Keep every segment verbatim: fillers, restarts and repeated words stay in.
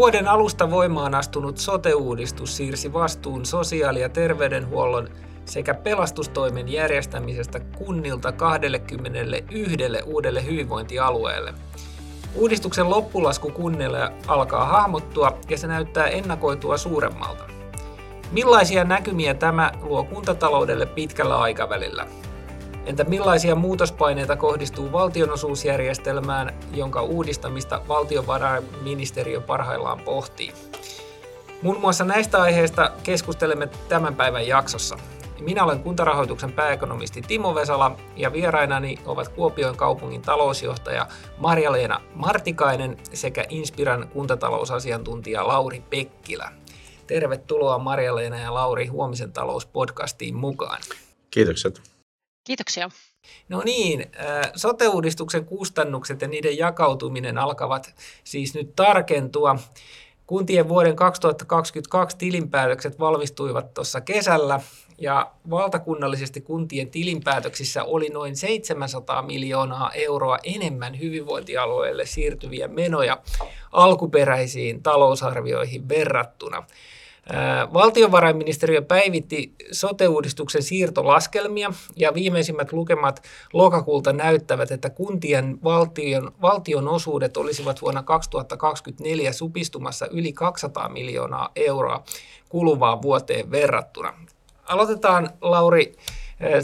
Vuoden alusta voimaan astunut sote-uudistus siirsi vastuun sosiaali- ja terveydenhuollon sekä pelastustoimen järjestämisestä kunnilta kaksikymmentäyksi uudelle hyvinvointialueelle. Uudistuksen loppulasku kunnille alkaa hahmottua ja se näyttää ennakoitua suuremmalta. Millaisia näkymiä tämä luo kuntataloudelle pitkällä aikavälillä? Entä millaisia muutospaineita kohdistuu valtionosuusjärjestelmään, jonka uudistamista valtiovarainministeriö parhaillaan pohtii? Muun muassa näistä aiheista keskustelemme tämän päivän jaksossa. Minä olen Kuntarahoituksen pääekonomisti Timo Vesala ja vierainani ovat Kuopion kaupungin talousjohtaja Marja-Leena Martikainen sekä Inspiran kuntatalousasiantuntija Lauri Pekkilä. Tervetuloa Marja-Leena ja Lauri Huomisen talouspodcastiin mukaan. Kiitokset. Kiitoksia. No niin, sote-uudistuksen kustannukset ja niiden jakautuminen alkavat siis nyt tarkentua. Kuntien vuoden kaksituhattakaksikymmentäkaksi tilinpäätökset valmistuivat tuossa kesällä ja valtakunnallisesti kuntien tilinpäätöksissä oli noin seitsemänsataa miljoonaa euroa enemmän hyvinvointialueelle siirtyviä menoja alkuperäisiin talousarvioihin verrattuna. Valtiovarainministeriö päivitti sote-uudistuksen siirtolaskelmia ja viimeisimmät lukemat lokakuulta näyttävät, että kuntien valtion, valtionosuudet olisivat vuonna kaksituhattakaksikymmentäneljä supistumassa yli kaksisataa miljoonaa euroa kuluvaan vuoteen verrattuna. Aloitetaan Lauri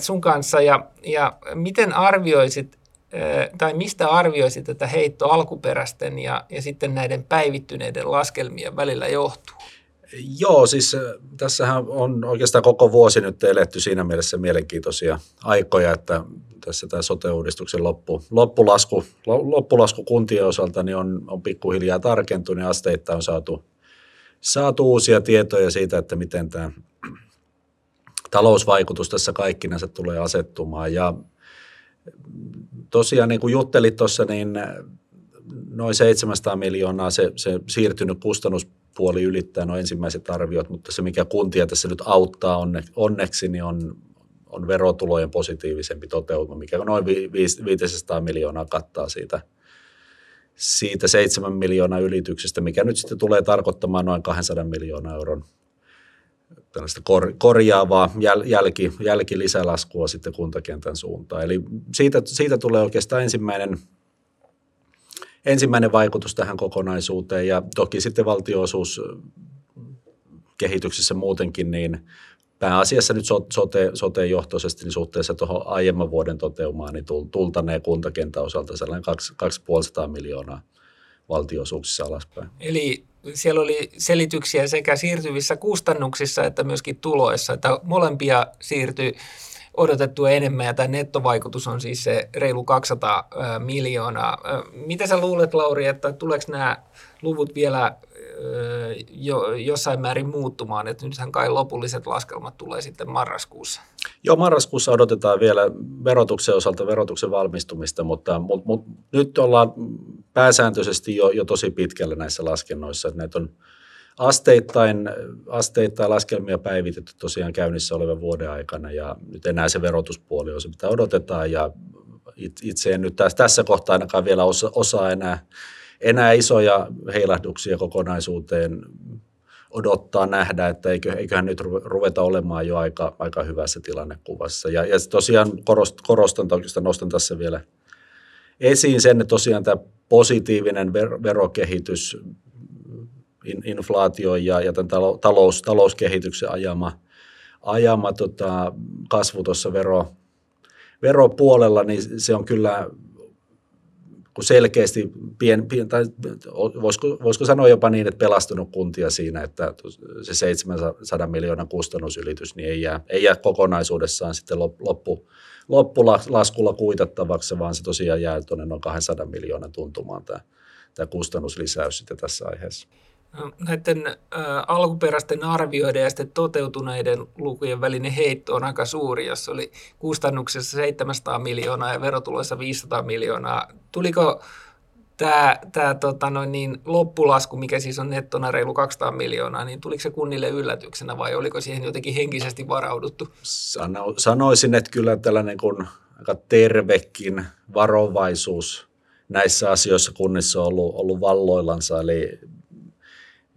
sun kanssa ja, ja miten arvioisit tai mistä arvioisit, että heitto alkuperäisten ja, ja sitten näiden päivittyneiden laskelmien välillä johtuu? Joo, siis tässähän on oikeastaan koko vuosi nyt eletty siinä mielessä mielenkiintoisia aikoja, että tässä tämä sote-uudistuksen loppu, loppulasku, loppulasku kuntien osalta niin on, on pikkuhiljaa tarkentunut ja asteittain on saatu, saatu uusia tietoja siitä, että miten tämä talousvaikutus tässä kaikkinensa tulee asettumaan. Ja tosiaan niin kuin juttelit tuossa, niin noin seitsemänsataa miljoonaa se, se siirtynyt kustannus puoli ylittää nuo ensimmäiset arviot, mutta se mikä kuntia tässä nyt auttaa onne, onneksi, niin on, on verotulojen positiivisempi toteuma, mikä noin vi, vi, viisisataa miljoonaa kattaa siitä, siitä seitsemän miljoonaa ylityksestä, mikä nyt sitten tulee tarkoittamaan noin kaksisataa miljoonaa euron tällaista kor, korjaavaa jäl, jälki, jälkilisälaskua sitten kuntakentän suuntaan. Eli siitä, siitä tulee oikeastaan ensimmäinen Ensimmäinen vaikutus tähän kokonaisuuteen ja toki sitten valtionosuuskehityksessä muutenkin, niin pääasiassa nyt sote, sote-johtoisesti niin suhteessa tuohon aiemman vuoden toteumaan, niin tultaneen kuntakentän osalta sellainen kaksisataa miljoonaa valtionosuuksissa alaspäin. Eli siellä oli selityksiä sekä siirtyvissä kustannuksissa että myöskin tuloissa, että molempia siirtyy odotettua enemmän, ja tämä nettovaikutus on siis se reilu kaksisataa miljoonaa. Mitä sä luulet, Lauri, että tuleeko nämä luvut vielä jo, jossain määrin muuttumaan? Että nythän kai lopulliset laskelmat tulee sitten marraskuussa. Joo, marraskuussa odotetaan vielä verotuksen osalta verotuksen valmistumista, mutta, mutta, mutta nyt ollaan pääsääntöisesti jo, jo tosi pitkällä näissä laskennoissa. Että näitä on Asteittain, asteittain laskelmia päivitetty tosiaan käynnissä olevan vuoden aikana ja nyt enää se verotuspuoli on se, mitä odotetaan ja itse en nyt tässä kohtaa ainakaan vielä osaa osa enää, enää isoja heilahduksia kokonaisuuteen odottaa nähdä, että eiköhän nyt ruveta olemaan jo aika, aika hyvässä tilannekuvassa ja, ja tosiaan korost, korostan oikeastaan nostan tässä vielä esiin sen, että tosiaan tämä positiivinen ver, verokehitys inflaation ja, ja tämän talous, talouskehityksen ajama, ajama tota, kasvu tuossa vero, veropuolella, niin se on kyllä selkeästi, pien, pien, tai voisiko, voisiko sanoa jopa niin, että pelastunut kuntia siinä, että se seitsemänsadan miljoonan kustannusylitys niin ei jää, ei jää kokonaisuudessaan sitten loppu, loppulaskulla kuitattavaksi, vaan se tosiaan jää tuonne noin kaksisataa miljoonan tuntumaan tämä, tämä kustannuslisäys sitten tässä aiheessa. Näiden äh, alkuperäisten arvioiden ja sitten toteutuneiden lukujen välinen heitto on aika suuri, jos oli kustannuksessa seitsemänsataa miljoonaa ja verotuloissa viisisataa miljoonaa. Tuliko tämä, tämä tota noin niin, loppulasku, mikä siis on nettona reilu kaksisataa miljoonaa, niin tuliko se kunnille yllätyksenä vai oliko siihen jotenkin henkisesti varauduttu? Sano, sanoisin, että kyllä tällainen kun aika tervekin varovaisuus näissä asioissa kunnissa on ollut, ollut valloillansa, eli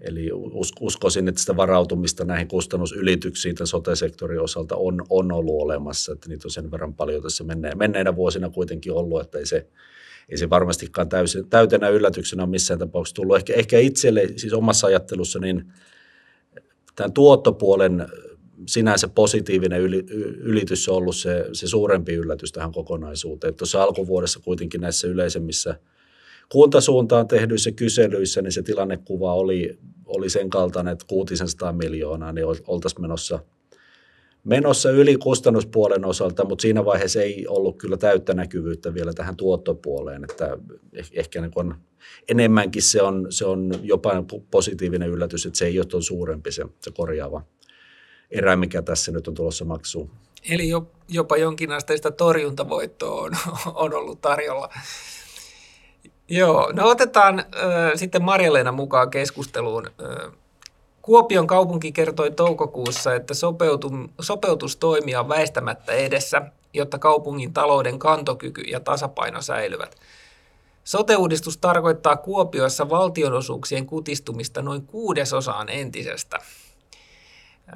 Eli uskoisin, että sitä varautumista näihin kustannusylityksiin tämän sote-sektorin osalta on, on ollut olemassa. Että niitä on sen verran paljon tässä menneinä, menneinä vuosina kuitenkin ollut, että ei se, ei se varmastikaan täysin, täytenä yllätyksenä missään tapauksessa tullut. Ehkä, ehkä itselle, siis omassa ajattelussa, niin tämän tuottopuolen sinänsä positiivinen ylitys on ollut se, se suurempi yllätys tähän kokonaisuuteen. Tuossa alkuvuodessa kuitenkin näissä yleisemmissä kuntasuuntaan tehdyissä kyselyissä, niin se tilannekuva oli, oli sen kaltainen, että kuutisensataa miljoonaa, niin oltaisiin menossa, menossa yli kustannuspuolen osalta, mutta siinä vaiheessa ei ollut kyllä täyttä näkyvyyttä vielä tähän tuottopuoleen, että ehkä niin kuin enemmänkin se on, se on jopa positiivinen yllätys, että se ei ole tuon suurempi se, se korjaava erä, mikä tässä nyt on tulossa maksuun. Eli jopa jonkinasteista torjuntavoittoa on, on ollut tarjolla. Joo, no otetaan äh, sitten Marja-Leena mukaan keskusteluun. Äh, Kuopion kaupunki kertoi toukokuussa, että sopeutum, sopeutustoimia on väistämättä edessä, jotta kaupungin talouden kantokyky ja tasapaino säilyvät. Soteuudistus tarkoittaa Kuopiossa valtionosuuksien kutistumista noin kuudesosaan entisestä.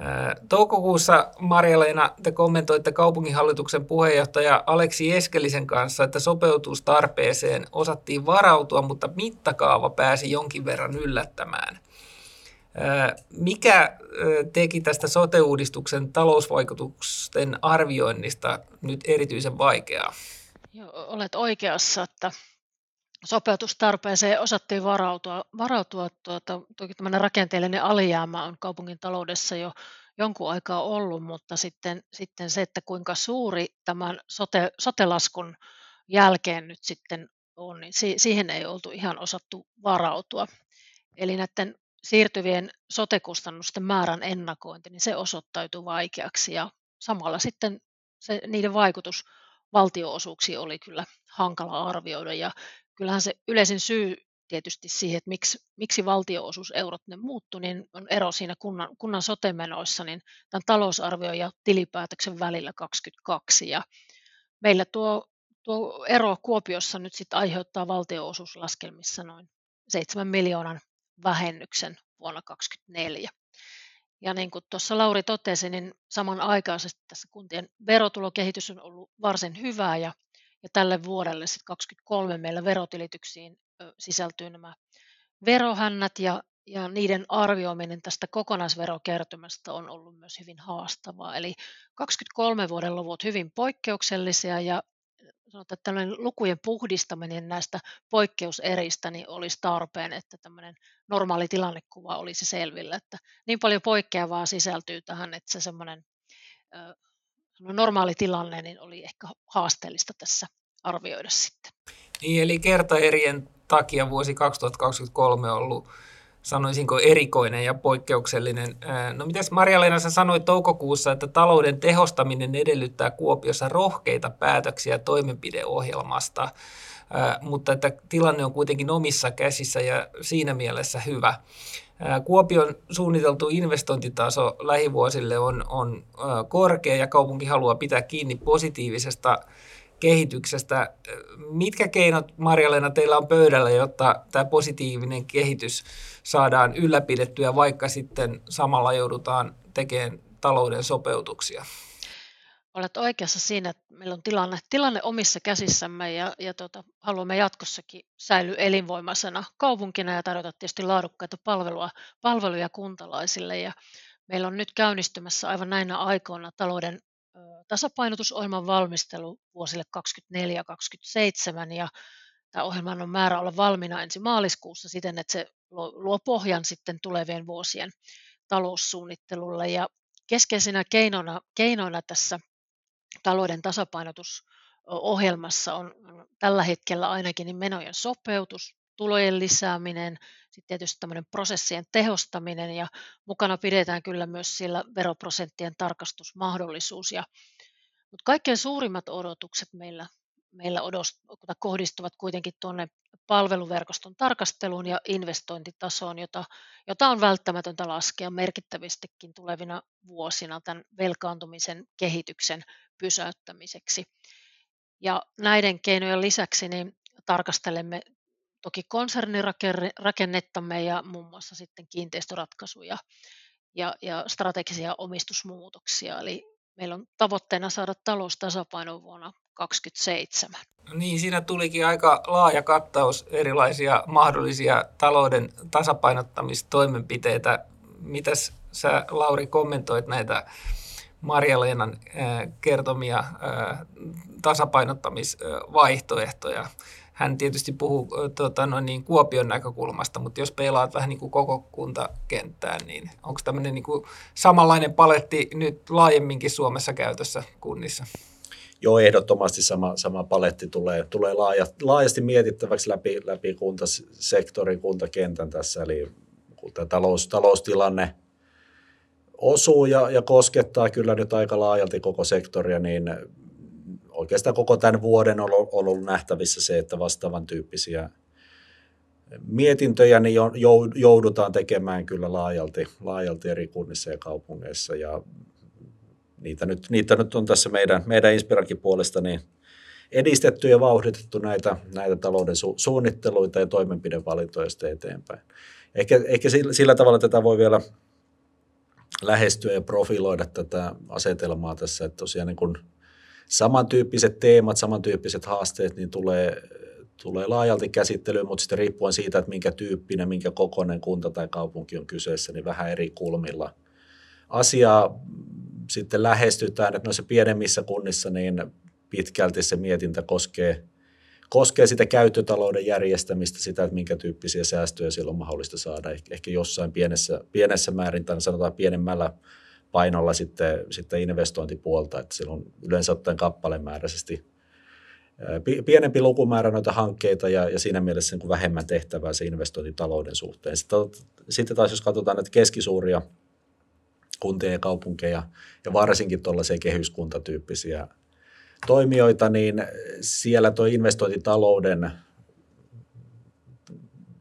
Äh, toukokuussa, Marja-Leena, te kommentoitte kaupunginhallituksen puheenjohtaja Aleksi Eskelisen kanssa, että sopeutustarpeeseen osattiin varautua, mutta mittakaava pääsi jonkin verran yllättämään. Äh, mikä äh, teki tästä sote-uudistuksen talousvaikutusten arvioinnista nyt erityisen vaikeaa? Joo, olet oikeassa, että sopeutustarpeeseen osattiin varautua. varautua tuota, toki tämmöinen rakenteellinen alijäämä on kaupungin taloudessa jo jonkun aikaa ollut, mutta sitten, sitten se, että kuinka suuri tämän sote, sote-laskun jälkeen nyt sitten on, niin si, siihen ei oltu ihan osattu varautua. Eli näiden siirtyvien sote-kustannusten määrän ennakointi, niin se osoittautui vaikeaksi ja samalla sitten se, niiden vaikutus valtionosuuksiin oli kyllä hankala arvioida ja kyllähän se yleisin syy tietysti siihen, että miksi, miksi valtionosuuseurot ne muuttui, niin on ero siinä kunnan, kunnan sote-menoissa niin tämän talousarvion ja tilipäätöksen välillä kaksikymmentäkaksi. Ja meillä tuo, tuo ero Kuopiossa nyt sitten aiheuttaa valtionosuuslaskelmissa noin seitsemän miljoonan vähennyksen vuonna kaksikymmentäneljä. Ja niin kuin tuossa Lauri totesi, niin samanaikaisesti tässä kuntien verotulokehitys on ollut varsin hyvää ja Ja tälle vuodelle sitten kaksikymmentäkolme meillä verotilityksiin sisältyy nämä verohännät ja, ja niiden arvioiminen tästä kokonaisverokertymästä on ollut myös hyvin haastavaa. Eli kaksikymmentäkolme vuoden luvut hyvin poikkeuksellisia ja sanotaan, että tällainen lukujen puhdistaminen näistä poikkeuseristä niin olisi tarpeen, että tämmöinen normaali tilannekuva olisi selvillä. Että niin paljon poikkeavaa sisältyy tähän, että se semmoinen No, normaali tilanne niin oli ehkä haasteellista tässä arvioida sitten. Niin, eli kertaerien takia vuosi kaksituhattakaksikymmentäkolme on ollut, sanoisinko, erikoinen ja poikkeuksellinen. No mitäs Marja-Leena, sä sanoit toukokuussa, että talouden tehostaminen edellyttää Kuopiossa rohkeita päätöksiä toimenpideohjelmasta, mutta että tilanne on kuitenkin omissa käsissä ja siinä mielessä hyvä. Kuopion suunniteltu investointitaso lähivuosille on, on korkea ja kaupunki haluaa pitää kiinni positiivisesta kehityksestä. Mitkä keinot, Marja-Leena, teillä on pöydällä, jotta tämä positiivinen kehitys saadaan ylläpidettyä, vaikka sitten samalla joudutaan tekemään talouden sopeutuksia? Olet oikeassa siinä, että meillä on tilanne, tilanne omissa käsissämme ja, ja tota, haluamme jatkossakin säilyä elinvoimaisena kaupunkina ja tarjota tietysti laadukkaita palvelua, palveluja kuntalaisille. Ja meillä on nyt käynnistymässä aivan näinä aikoina talouden ö, tasapainotusohjelman valmistelu vuosille kaksikymmentäneljä kaksikymmentäseitsemän ja tämä ohjelma on määrä olla valmiina ensi maaliskuussa siten, että se luo, luo pohjan sitten tulevien vuosien taloussuunnittelulle ja keskeisenä keinona, keinoina tässä talouden tasapainotusohjelmassa on tällä hetkellä ainakin niin menojen sopeutus, tulojen lisääminen, sitten tietysti tämmöinen prosessien tehostaminen ja mukana pidetään kyllä myös sillä veroprosenttien tarkastusmahdollisuus. Ja, mutta kaikkein suurimmat odotukset meillä, meillä odot, kohdistuvat kuitenkin tuonne palveluverkoston tarkasteluun ja investointitasoon, jota, jota on välttämätöntä laskea merkittävästikin tulevina vuosina tämän velkaantumisen kehityksen pysäyttämiseksi. Ja näiden keinojen lisäksi niin tarkastelemme toki konsernirakennettamme ja muun muassa sitten kiinteistöratkaisuja ja, ja strategisia omistusmuutoksia. Eli meillä on tavoitteena saada talous tasapainoon vuonna kaksituhattakaksikymmentäseitsemän. No niin, siinä tulikin aika laaja kattaus erilaisia mahdollisia talouden tasapainottamistoimenpiteitä. Mitäs sä, Lauri, kommentoit näitä Marja-Leenan kertomia tasapainottamisvaihtoehtoja? Hän tietysti puhuu tuota, no niin, Kuopion näkökulmasta, mutta jos peilaat vähän niin kuin koko kuntakenttään, niin onko tämmöinen niin kuin samanlainen paletti nyt laajemminkin Suomessa käytössä kunnissa? Joo, ehdottomasti sama, sama paletti tulee, tulee laaja, laajasti mietittäväksi läpi, läpi kuntasektorin, kuntakentän tässä, eli kun tämä talous, taloustilanne osuu ja, ja koskettaa kyllä nyt aika laajalti koko sektoria, niin oikeastaan koko tämän vuoden on ollut nähtävissä se, että vastaavan tyyppisiä mietintöjä niin joudutaan tekemään kyllä laajalti, laajalti eri kunnissa ja kaupungeissa. Ja niitä, nyt, niitä nyt on tässä meidän, meidän Inspirankin puolesta niin edistetty ja vauhditettu näitä, näitä talouden su, suunnitteluita ja toimenpidevalintoja sitten eteenpäin. Ehkä, ehkä sillä, sillä tavalla tätä voi vielä lähestyä ja profiloida tätä asetelmaa tässä, että tosiaan niin kuin samantyyppiset teemat, samantyyppiset haasteet niin tulee, tulee laajalti käsittelyyn, mutta sitten riippuen siitä, että minkä tyyppinen, minkä kokoinen kunta tai kaupunki on kyseessä, niin vähän eri kulmilla asiaa sitten lähestytään. Että noissa pienemmissä kunnissa niin pitkälti se mietintä koskee, koskee sitä käyttötalouden järjestämistä, sitä, että minkä tyyppisiä säästöjä siellä on mahdollista saada. Ehkä jossain pienessä, pienessä määrin tai sanotaan pienemmällä painolla sitten, sitten investointipuolta, että siellä on yleensä ottaen kappalemääräisesti pienempi lukumäärä noita hankkeita ja, ja siinä mielessä niin kuin vähemmän tehtävää se investointitalouden suhteen. Sitten, sitten taas jos katsotaan näitä keskisuuria kuntia ja kaupunkeja ja varsinkin tuollaisia kehyskuntatyyppisiä toimijoita, niin siellä tuo investointitalouden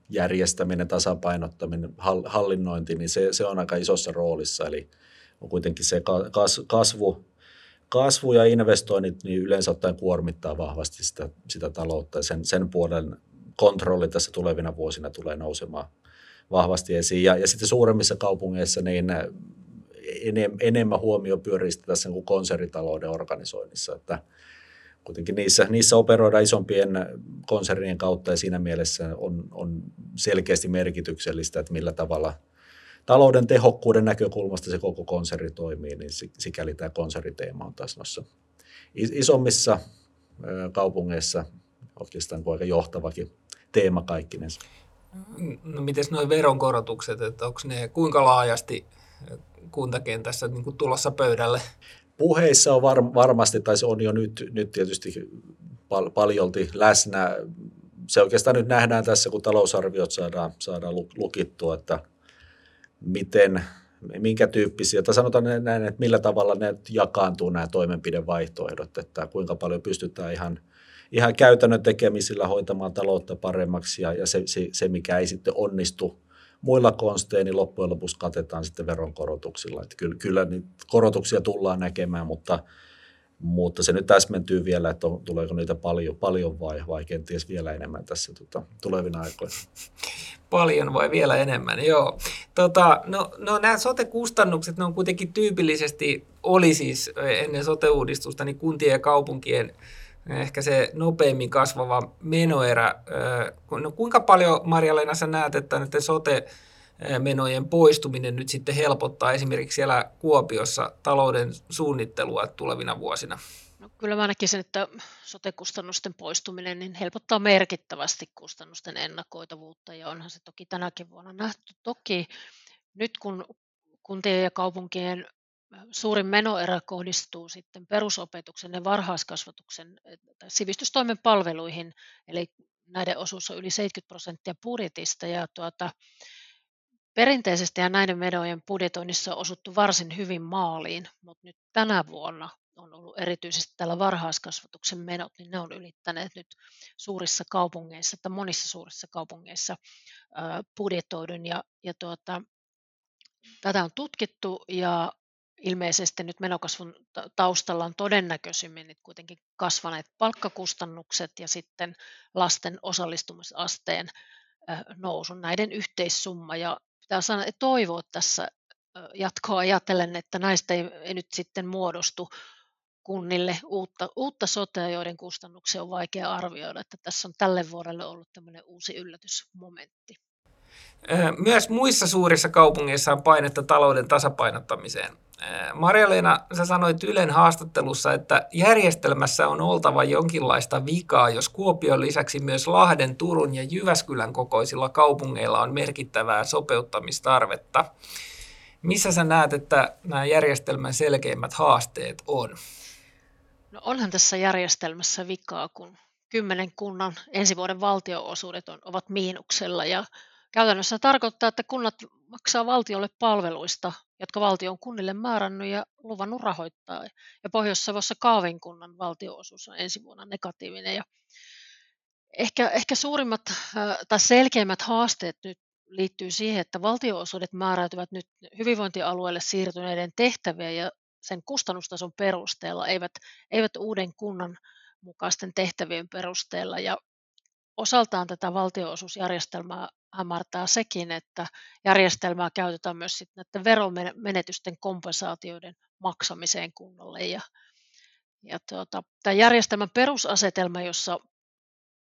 järjestäminen, tasapainottaminen, hallinnointi, niin se, se on aika isossa roolissa, eli on kuitenkin se kasvu, kasvu ja investoinnit niin yleensä ottaen kuormittaa vahvasti sitä, sitä taloutta ja sen, sen puolen kontrolli tässä tulevina vuosina tulee nousemaan vahvasti esiin. Ja, ja sitten suuremmissa kaupungeissa niin enemmän huomio pyörii sitä tässä kuin konsernitalouden organisoinnissa, että kuitenkin niissä, niissä operoidaan isompien konsernien kautta ja siinä mielessä on, on selkeästi merkityksellistä, että millä tavalla talouden tehokkuuden näkökulmasta se koko konserni toimii, niin sikäli tämä konserniteema on taas noissa isommissa kaupungeissa oikeastaan aika johtavakin teema kaikkinensa. No mites nuo veronkorotukset, että onko ne kuinka laajasti kuntakentässä niin kuin tulossa pöydälle? Puheissa on var, varmasti, tai se on jo nyt, nyt tietysti pal- paljolti läsnä. Se oikeastaan nyt nähdään tässä, kun talousarviot saadaan, saadaan lukittua, että miten, minkä tyyppisiä, tai sanotaan näin, että millä tavalla ne jakaantuu nämä toimenpidevaihtoehdot, että kuinka paljon pystytään ihan, ihan käytännön tekemisillä hoitamaan taloutta paremmaksi, ja, ja se, se, se, mikä ei sitten onnistu muilla konsteilla, niin loppujen lopuksi katetaan sitten veronkorotuksilla. Että kyllä, kyllä niitä korotuksia tullaan näkemään, mutta, mutta se nyt täsmentyy vielä, että on, tuleeko niitä paljon, paljon vai, vai kenties vielä enemmän tässä tota, tulevina aikoina. Paljon vai vielä enemmän, joo. Tota, no, no nämä sote-kustannukset, ne on kuitenkin tyypillisesti, oli siis ennen sote-uudistusta, niin kuntien ja kaupunkien ehkä se nopeimmin kasvava menoerä. No kuinka paljon, Marja-Leena, sä näet, että näiden sote-menojen poistuminen nyt sitten helpottaa esimerkiksi siellä Kuopiossa talouden suunnittelua tulevina vuosina? No, kyllä mä näkisin, että sote-kustannusten poistuminen niin helpottaa merkittävästi kustannusten ennakoitavuutta, ja onhan se toki tänäkin vuonna nähty. Toki nyt kun kuntien ja kaupunkien suurin menoerä kohdistuu sitten perusopetuksen ja varhaiskasvatuksen tai sivistystoimen palveluihin, eli näiden osuus on yli seitsemänkymmentä prosenttia budjetista, ja tuota, perinteisesti ja näiden menojen budjetoinnissa on osuttu varsin hyvin maaliin, mutta nyt tänä vuonna on ollut erityisesti täällä varhaiskasvatuksen menot, niin ne on ylittäneet nyt suurissa kaupungeissa tai monissa suurissa kaupungeissa budjetoidun, ja, ja tuota, tätä on tutkittu ja ilmeisesti nyt menokasvun taustalla on todennäköisimmin nyt kuitenkin kasvaneet palkkakustannukset ja sitten lasten osallistumisasteen nousun, näiden yhteissumma. Ja pitää sanoa, että toivoa tässä jatkoa ajatellen, että näistä ei, ei nyt sitten muodostu kunnille uutta, uutta sotea, joiden kustannuksia on vaikea arvioida, että tässä on tälle vuodelle ollut tämmöinen uusi yllätysmomentti. Myös muissa suurissa kaupungeissa on painetta talouden tasapainottamiseen. Marja-Leena, sä sanoit Ylen haastattelussa, että järjestelmässä on oltava jonkinlaista vikaa, jos Kuopion lisäksi myös Lahden, Turun ja Jyväskylän kokoisilla kaupungeilla on merkittävää sopeuttamistarvetta. Missä sä näet, että nämä järjestelmän selkeimmät haasteet on? No onhan tässä järjestelmässä vikaa, kun kymmenen kunnan ensi vuoden valtionosuudet on, ovat miinuksella ja käytännössä tarkoittaa, että kunnat maksaa valtiolle palveluista, jotka valtio on kunnille määrännyt ja luvannut rahoittaa. Ja Pohjois-Savossa Kaavin kunnan valtionosuus on ensi vuonna negatiivinen. Ja ehkä, ehkä suurimmat tai selkeimmät haasteet nyt liittyy siihen, että valtionosuudet määräytyvät nyt hyvinvointialueelle siirtyneiden tehtävien ja sen kustannustason perusteella, eivät, eivät uuden kunnan mukaisten tehtävien perusteella. Ja osaltaan tätä valtionosuusjärjestelmää hämärtää sekin, että järjestelmää käytetään myös sitten näiden veromenetysten kompensaatioiden maksamiseen kunnalle. Ja, ja tuota, tämä järjestelmän perusasetelma, jossa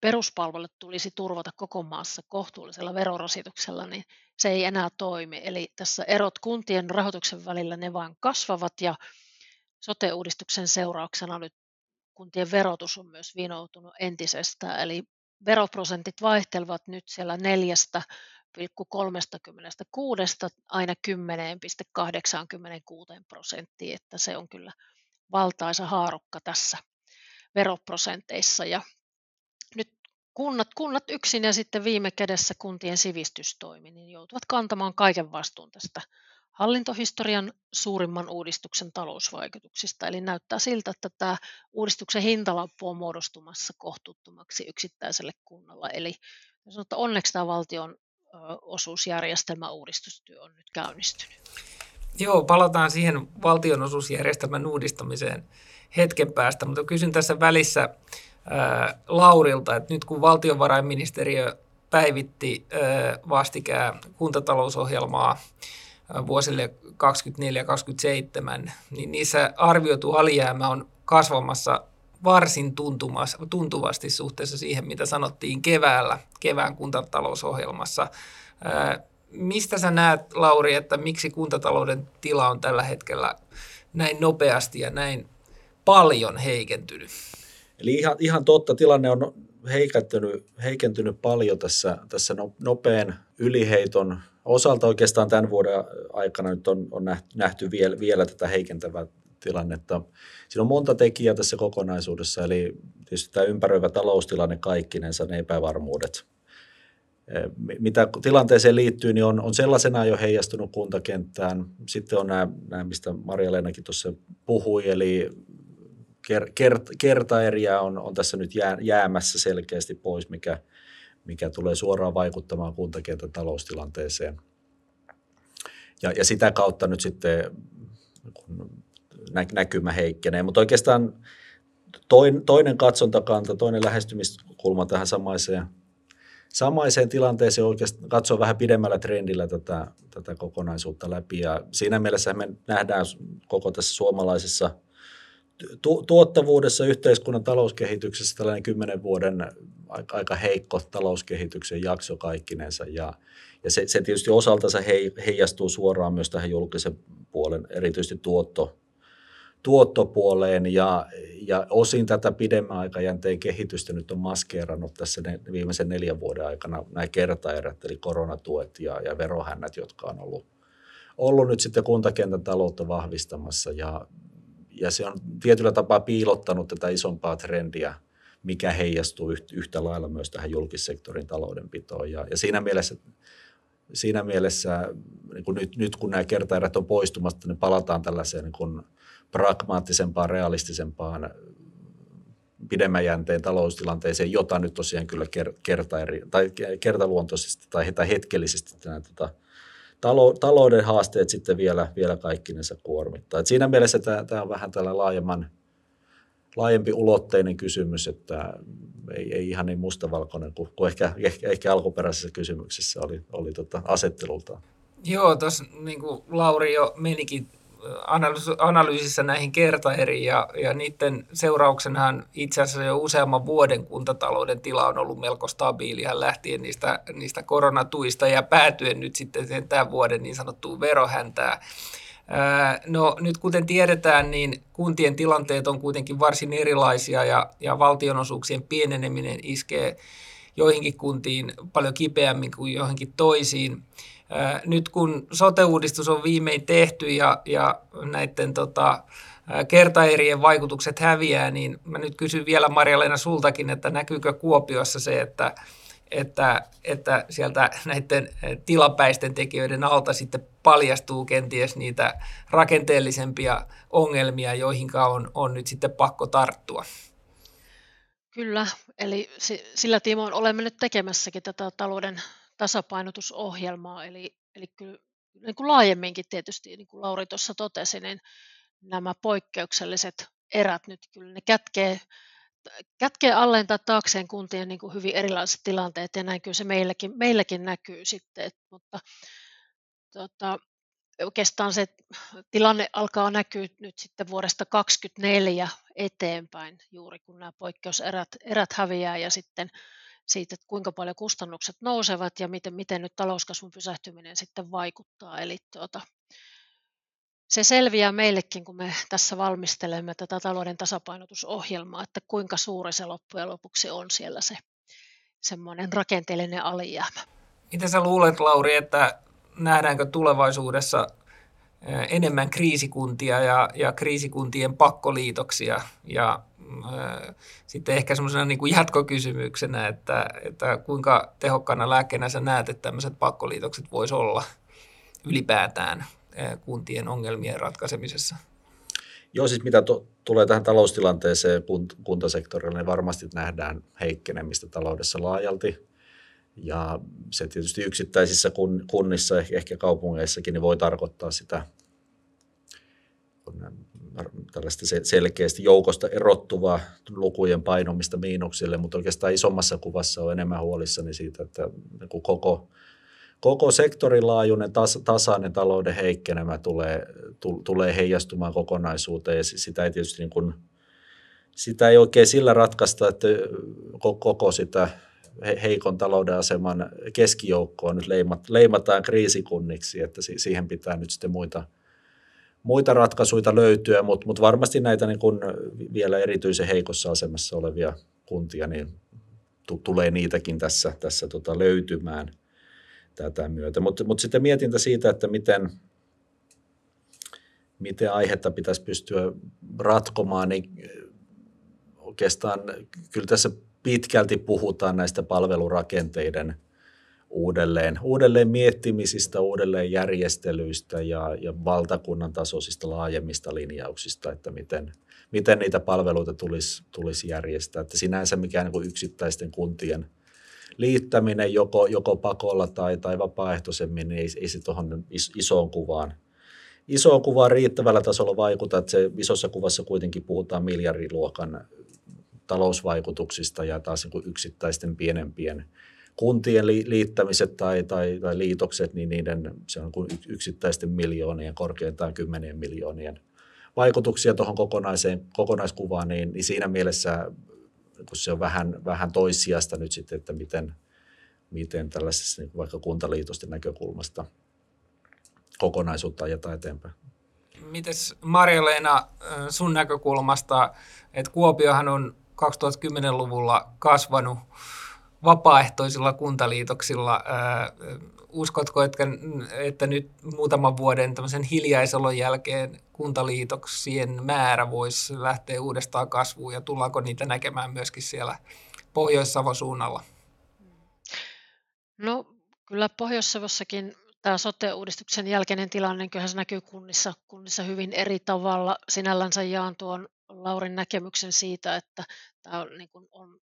peruspalvelut tulisi turvata koko maassa kohtuullisella verorasituksella, niin se ei enää toimi. Eli tässä erot kuntien rahoituksen välillä ne vain kasvavat ja sote-uudistuksen seurauksena nyt kuntien verotus on myös vinoutunut entisestään. Eli veroprosentit vaihtelevat nyt siellä neljästä pilkku kolmestakymmenestäkuudesta aina kymmenen pilkku kahdeksankymmentäkuusi prosenttia, että se on kyllä valtaisa haarukka tässä veroprosenteissa. Ja nyt kunnat, kunnat yksin ja sitten viime kädessä kuntien sivistystoimi niin joutuvat kantamaan kaiken vastuun tästä hallintohistorian suurimman uudistuksen talousvaikutuksista. Eli näyttää siltä, että tämä uudistuksen hintalappu on muodostumassa kohtuuttomaksi yksittäiselle kunnalle. Eli sanotaan, onneksi tämä valtion osuusjärjestelmän uudistustyö on nyt käynnistynyt. Joo, palataan siihen valtionosuusjärjestelmän uudistamiseen hetken päästä, mutta kysyn tässä välissä ää, Laurilta, että nyt kun valtiovarainministeriö päivitti ää, vastikään kuntatalousohjelmaa vuosille kaksikymmentäneljä kaksikymmentäseitsemän, niin niissä arvioitu alijäämä on kasvamassa varsin tuntuvasti suhteessa siihen, mitä sanottiin keväällä, kevään kuntatalousohjelmassa. Ää, mistä sä näet, Lauri, että miksi kuntatalouden tila on tällä hetkellä näin nopeasti ja näin paljon heikentynyt? Eli ihan, ihan totta, tilanne on heikentynyt, heikentynyt paljon tässä, tässä nopean yliheiton osalta. Oikeastaan tämän vuoden aikana nyt on, on nähty vielä, vielä tätä heikentävää tilannetta. Siinä on monta tekijää tässä kokonaisuudessa, eli tietysti tämä ympäröivä taloustilanne kaikkinensa, ne epävarmuudet. Mitä tilanteeseen liittyy, niin on, on sellaisenaan jo heijastunut kuntakenttään. Sitten on nämä, nämä mistä Marja-Leenakin tuossa puhui, eli ker, kert, kertaeriä on, on tässä nyt jää, jäämässä selkeästi pois, mikä mikä tulee suoraan vaikuttamaan kuntakentän taloustilanteeseen. Ja, ja sitä kautta nyt sitten kun näkymä heikkenee. Mutta oikeastaan toin, toinen katsontakanta, toinen lähestymiskulma tähän samaiseen, samaiseen tilanteeseen oikeastaan katsoo vähän pidemmällä trendillä tätä, tätä kokonaisuutta läpi. Ja siinä mielessä me nähdään koko tässä suomalaisessa tu, tuottavuudessa, yhteiskunnan talouskehityksessä tällainen kymmenen vuoden aika heikko talouskehityksen jakso kaikkinensa, ja, ja se, se tietysti osaltansa heijastuu suoraan myös tähän julkisen puolen, erityisesti tuotto, tuottopuoleen, ja, ja osin tätä pidemmän aikajänteen kehitystä nyt on maskeerannut tässä ne, viimeisen neljän vuoden aikana nämä kertaerät, eli koronatuet ja, ja verohännät, jotka on ollut, ollut nyt sitten kuntakentän taloutta vahvistamassa, ja, ja se on tietyllä tapaa piilottanut tätä isompaa trendiä, mikä heijastuu yhtä lailla myös tähän julkissektorin taloudenpitoon. Ja, ja siinä mielessä, siinä mielessä niin kun nyt, nyt kun nämä kertaerät on poistumassa, niin palataan tällaiseen niin kun pragmaattisempaan, realistisempaan, pidemmän jänteen taloustilanteeseen, jota nyt tosiaan kyllä kertaeri, tai kertaluontoisesti tai hetkellisesti nämä tota, talouden haasteet sitten vielä, vielä kaikkinensa kuormittaa. Et siinä mielessä tämä on vähän tällä laajemman, laajempi ulotteinen kysymys, että ei, ei ihan niin mustavalkoinen kuin, kuin ehkä, ehkä, ehkä alkuperäisessä kysymyksessä oli, oli tota asettelultaan. Joo, tuossa niin kuin Lauri jo menikin analyysissä näihin kertaeriin ja, ja niiden seurauksenahan itse asiassa jo useamman vuoden kuntatalouden tila on ollut melko stabiilia lähtien niistä, niistä koronatuista ja päätyen nyt sitten sen tämän vuoden niin sanottuun verohäntään. No nyt kuten tiedetään, niin kuntien tilanteet on kuitenkin varsin erilaisia ja, ja valtionosuuksien pieneneminen iskee joihinkin kuntiin paljon kipeämmin kuin joihinkin toisiin. Nyt kun sote-uudistus on viimein tehty ja, ja näiden tota, kertaerien vaikutukset häviää, niin mä nyt kysyn vielä Marja-Leena sultakin, että näkyykö Kuopiossa se, että, että, että sieltä näiden tilapäisten tekijöiden alta sitten paljastuu kenties niitä rakenteellisempia ongelmia, joihinka on, on nyt sitten pakko tarttua. Kyllä, eli sillä tiimoin olemme nyt tekemässäkin tätä talouden tasapainotusohjelmaa, eli, eli kyllä niin kuin laajemminkin tietysti, niin kuin Lauri tuossa totesi, niin nämä poikkeukselliset erät nyt kyllä ne kätkee, kätkee alleen tai taakseen kuntien niin kuin hyvin erilaiset tilanteet, ja näin kyllä se meilläkin, meilläkin näkyy sitten, et, mutta tota, oikeastaan se tilanne alkaa näkyä nyt sitten vuodesta kaksikymmentäneljä eteenpäin, juuri kun nämä poikkeuserät erät häviää ja sitten siitä, että kuinka paljon kustannukset nousevat ja miten, miten nyt talouskasvun pysähtyminen sitten vaikuttaa. Eli tuota, se selviää meillekin, kun me tässä valmistelemme tätä talouden tasapainotusohjelmaa, että kuinka suuri se loppujen lopuksi on siellä se semmoinen rakenteellinen alijäämä. Miten sä luulet, Lauri, että nähdäänkö tulevaisuudessa enemmän kriisikuntia ja, ja kriisikuntien pakkoliitoksia ja sitten ehkä semmoisena niin kuin jatkokysymyksenä, että, että kuinka tehokkaana lääkkeenä sä näet, että tämmöiset pakkoliitokset vois olla ylipäätään kuntien ongelmien ratkaisemisessa? Joo, siis mitä to, tulee tähän taloustilanteeseen kuntasektorille, niin varmasti nähdään heikkenemistä taloudessa laajalti. Ja se tietysti yksittäisissä kunnissa, ehkä kaupungeissakin, niin voi tarkoittaa sitä tällaista selkeästi joukosta erottuvaa lukujen painomista miinuksille, mutta oikeastaan isommassa kuvassa on enemmän huolissani siitä, että koko, koko sektorin laajuinen tas, tasainen talouden heikkenemä tulee, tulee heijastumaan kokonaisuuteen, ja sitä ei tietysti niin kuin, sitä ei oikein sillä ratkaista, että koko sitä heikon talouden aseman keskijoukkoa nyt leimataan kriisikunniksi, että siihen pitää nyt sitten muita, muita ratkaisuja löytyä, mutta mut varmasti näitä niin kun vielä erityisen heikossa asemassa olevia kuntia, niin t- tulee niitäkin tässä, tässä tota löytymään tätä myötä. Mutta mut sitten mietintä siitä, että miten, miten aihetta pitäisi pystyä ratkomaan, niin oikeastaan kyllä tässä pitkälti puhutaan näistä palvelurakenteiden uudelleen, uudelleen miettimisistä, uudelleen järjestelyistä ja, ja valtakunnan tasoisista laajemmista linjauksista, että miten, miten niitä palveluita tulisi, tulisi järjestää. Että sinänsä mikään niin yksittäisten kuntien liittäminen joko, joko pakolla tai, tai vapaaehtoisemmin, niin ei, ei se tuohon isoon kuvaan, isoon kuvaan riittävällä tasolla vaikuta. Että se isossa kuvassa kuitenkin puhutaan miljardiluokan talousvaikutuksista ja taas niin yksittäisten pienempien kuntien liittämiset tai, tai, tai liitokset, niin niiden se on kuin yksittäisten miljoonien, korkeintaan kymmenien miljoonien vaikutuksia tuohon kokonaiskuvaan, niin, niin siinä mielessä kun se on vähän, vähän toissijaista nyt sitten, että miten, miten tällaisessa niin vaikka kuntaliitosten näkökulmasta kokonaisuutta ajetaan eteenpäin. Mites Marja-Leena sun näkökulmasta, että Kuopiohan on kaksituhattakymmenluvulla kasvanut vapaaehtoisilla kuntaliitoksilla. Uskotko, että, että nyt muutaman vuoden tämmöisen hiljaisolon jälkeen kuntaliitoksien määrä voisi lähteä uudestaan kasvuun ja tullaanko niitä näkemään myöskin siellä Pohjois-Savon suunnalla? No kyllä Pohjois-Savossakin tämä sote-uudistuksen jälkeinen tilanne, kyllähän se näkyy kunnissa, kunnissa hyvin eri tavalla. Sinällänsä jaan tuon Laurin näkemyksen siitä, että tämä on, niin kuin on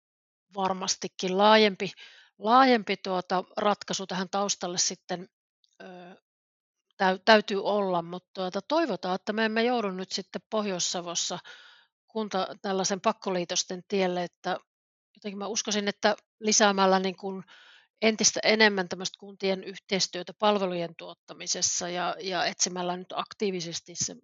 varmastikin laajempi, laajempi tuota ratkaisu tähän taustalle sitten ö, täytyy olla, mutta tuota, toivotaan, että me emme joudu nyt sitten Pohjois-Savossa kunta tällaisen pakkoliitosten tielle, että jotenkin mä uskoisin, että lisäämällä niin kuin entistä enemmän tämmöistä kuntien yhteistyötä palvelujen tuottamisessa ja, ja etsimällä nyt aktiivisesti se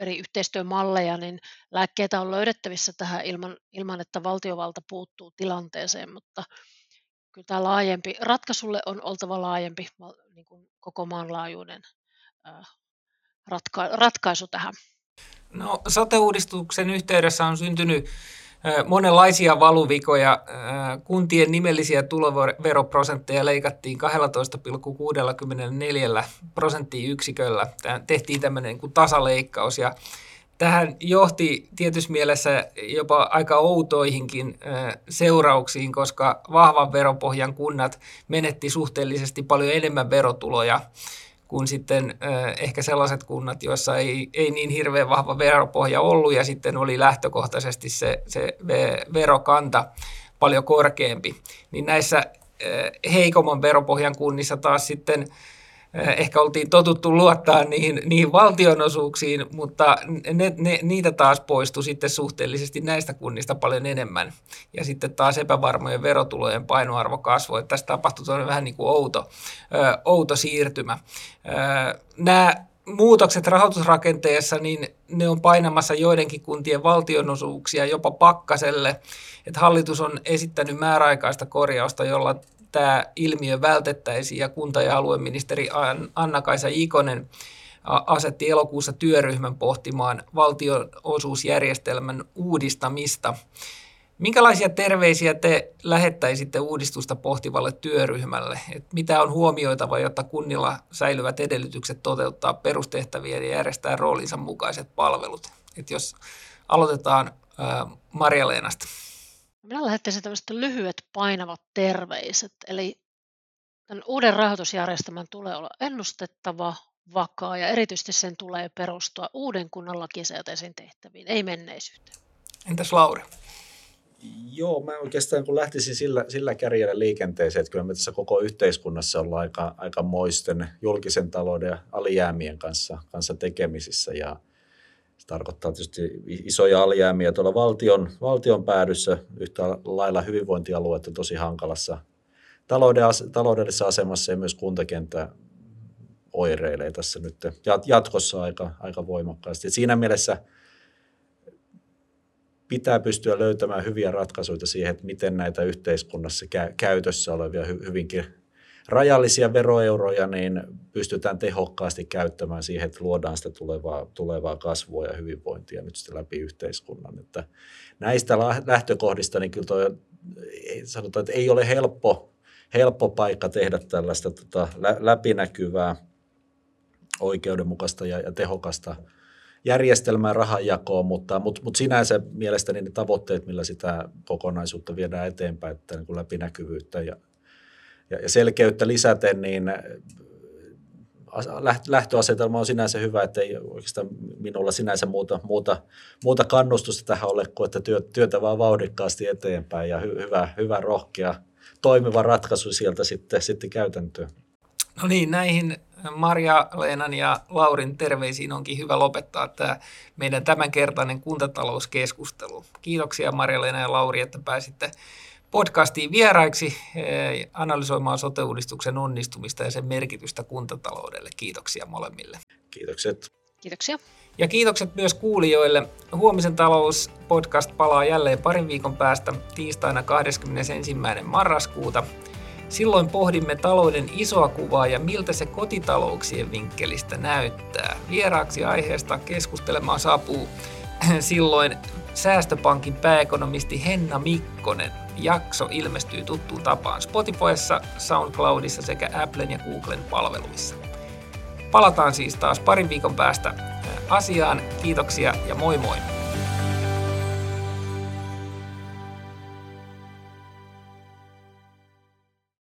eri yhteistyömalleja, niin lääkkeitä on löydettävissä tähän ilman, ilman, että valtiovalta puuttuu tilanteeseen, mutta kyllä tämä laajempi, ratkaisulle on oltava laajempi niin kuin koko maan laajuinen ratka, ratkaisu tähän. No, sote-uudistuksen yhteydessä on syntynyt monenlaisia valuvikoja. Kuntien nimellisiä tuloveroprosentteja leikattiin kaksitoista pilkku kuusikymmentäneljä prosenttiyksiköllä. Tehtiin tämmöinen kuin tasaleikkaus ja tähän johti tietyssä mielessä jopa aika outoihinkin seurauksiin, koska vahvan veropohjan kunnat menetti suhteellisesti paljon enemmän verotuloja kuin sitten ehkä sellaiset kunnat, joissa ei, ei niin hirveän vahva veropohja ollut ja sitten oli lähtökohtaisesti se, se verokanta paljon korkeampi. Niin näissä heikomman veropohjan kunnissa taas sitten ehkä oltiin totuttu luottaa niihin, niihin valtionosuuksiin, mutta ne, ne, niitä taas poistui sitten suhteellisesti näistä kunnista paljon enemmän. Ja sitten taas epävarmojen verotulojen painoarvo kasvoi. Tässä tapahtui vähän niin kuin outo, ö, outo siirtymä. Ö, nämä muutokset rahoitusrakenteessa, niin ne on painamassa joidenkin kuntien valtionosuuksia jopa pakkaselle. Että hallitus on esittänyt määräaikaista korjausta, jolla tämä ilmiö vältettäisiin ja kunta- ja alueministeri Anna-Kaisa Ikonen asetti elokuussa työryhmän pohtimaan valtionosuusjärjestelmän uudistamista. Minkälaisia terveisiä te lähettäisitte uudistusta pohtivalle työryhmälle? Et mitä on huomioitava, jotta kunnilla säilyvät edellytykset toteuttaa perustehtäviä ja järjestää roolinsa mukaiset palvelut? Et jos aloitetaan Marja-Leenasta. Minä lähettäisin tämmöiset lyhyet painavat terveiset, eli tämän uuden rahoitusjärjestelmän tulee olla ennustettava, vakaa ja erityisesti sen tulee perustua uuden kunnan lakisääteisiin tehtäviin, ei menneisyyteen. Entäs Lauri? Joo, mä oikeastaan kun lähtisin sillä, sillä kärjellä liikenteeseen, että kyllä me tässä koko yhteiskunnassa ollaan aika, aika moisten julkisen talouden ja alijäämien kanssa, kanssa tekemisissä ja se tarkoittaa tietysti isoja alijäämiä tuolla valtion, valtion päädyssä, yhtä lailla hyvinvointialueet on tosi hankalassa taloudellisessa asemassa ja myös kuntakenttä oireilee tässä nyt jatkossa aika, aika voimakkaasti. Et siinä mielessä pitää pystyä löytämään hyviä ratkaisuja siihen, että miten näitä yhteiskunnassa käytössä olevia hyvinkin rajallisia veroeuroja, niin pystytään tehokkaasti käyttämään siihen, että luodaan sitä tulevaa, tulevaa kasvua ja hyvinvointia nyt sitten läpi yhteiskunnan. Että näistä lähtökohdista niin kyllä toi, sanotaan, että ei ole helppo, helppo paikka tehdä tällaista tota, läpinäkyvää, oikeudenmukaista ja, ja tehokasta järjestelmää, rahanjakoa, mutta, mutta, mutta sinänsä mielestäni ne tavoitteet, millä sitä kokonaisuutta viedään eteenpäin, että niin kuin läpinäkyvyyttä ja ja selkeyttä lisäten, niin lähtöasetelma on sinänsä hyvä, että ei oikeastaan minulla sinänsä muuta, muuta, muuta kannustusta tähän ole kuin, että työtä vaan vauhdikkaasti eteenpäin ja hy, hyvä, hyvä, rohkea, toimiva ratkaisu sieltä sitten, sitten käytäntöön. No niin, näihin Marja-Leenan ja Laurin terveisiin onkin hyvä lopettaa tämä meidän tämänkertainen kuntatalouskeskustelu. Kiitoksia Marja-Leena ja Lauri, että pääsitte podcastiin vieraiksi analysoimaan sote-uudistuksen onnistumista ja sen merkitystä kuntataloudelle. Kiitoksia molemmille. Kiitokset. Kiitoksia. Ja kiitokset myös kuulijoille. Huomisen talous-podcast palaa jälleen parin viikon päästä tiistaina kahdeskymmenesensimmäinen marraskuuta. Silloin pohdimme talouden isoa kuvaa ja miltä se kotitalouksien vinkkelistä näyttää. Vieraaksi aiheesta keskustelemaan saapuu silloin Säästöpankin pääekonomisti Henna Mikkonen. Jakso ilmestyy tuttuun tapaan Spotifyssa, SoundCloudissa sekä Applen ja Googlen palveluissa. Palataan siis taas parin viikon päästä asiaan. Kiitoksia ja moi moi!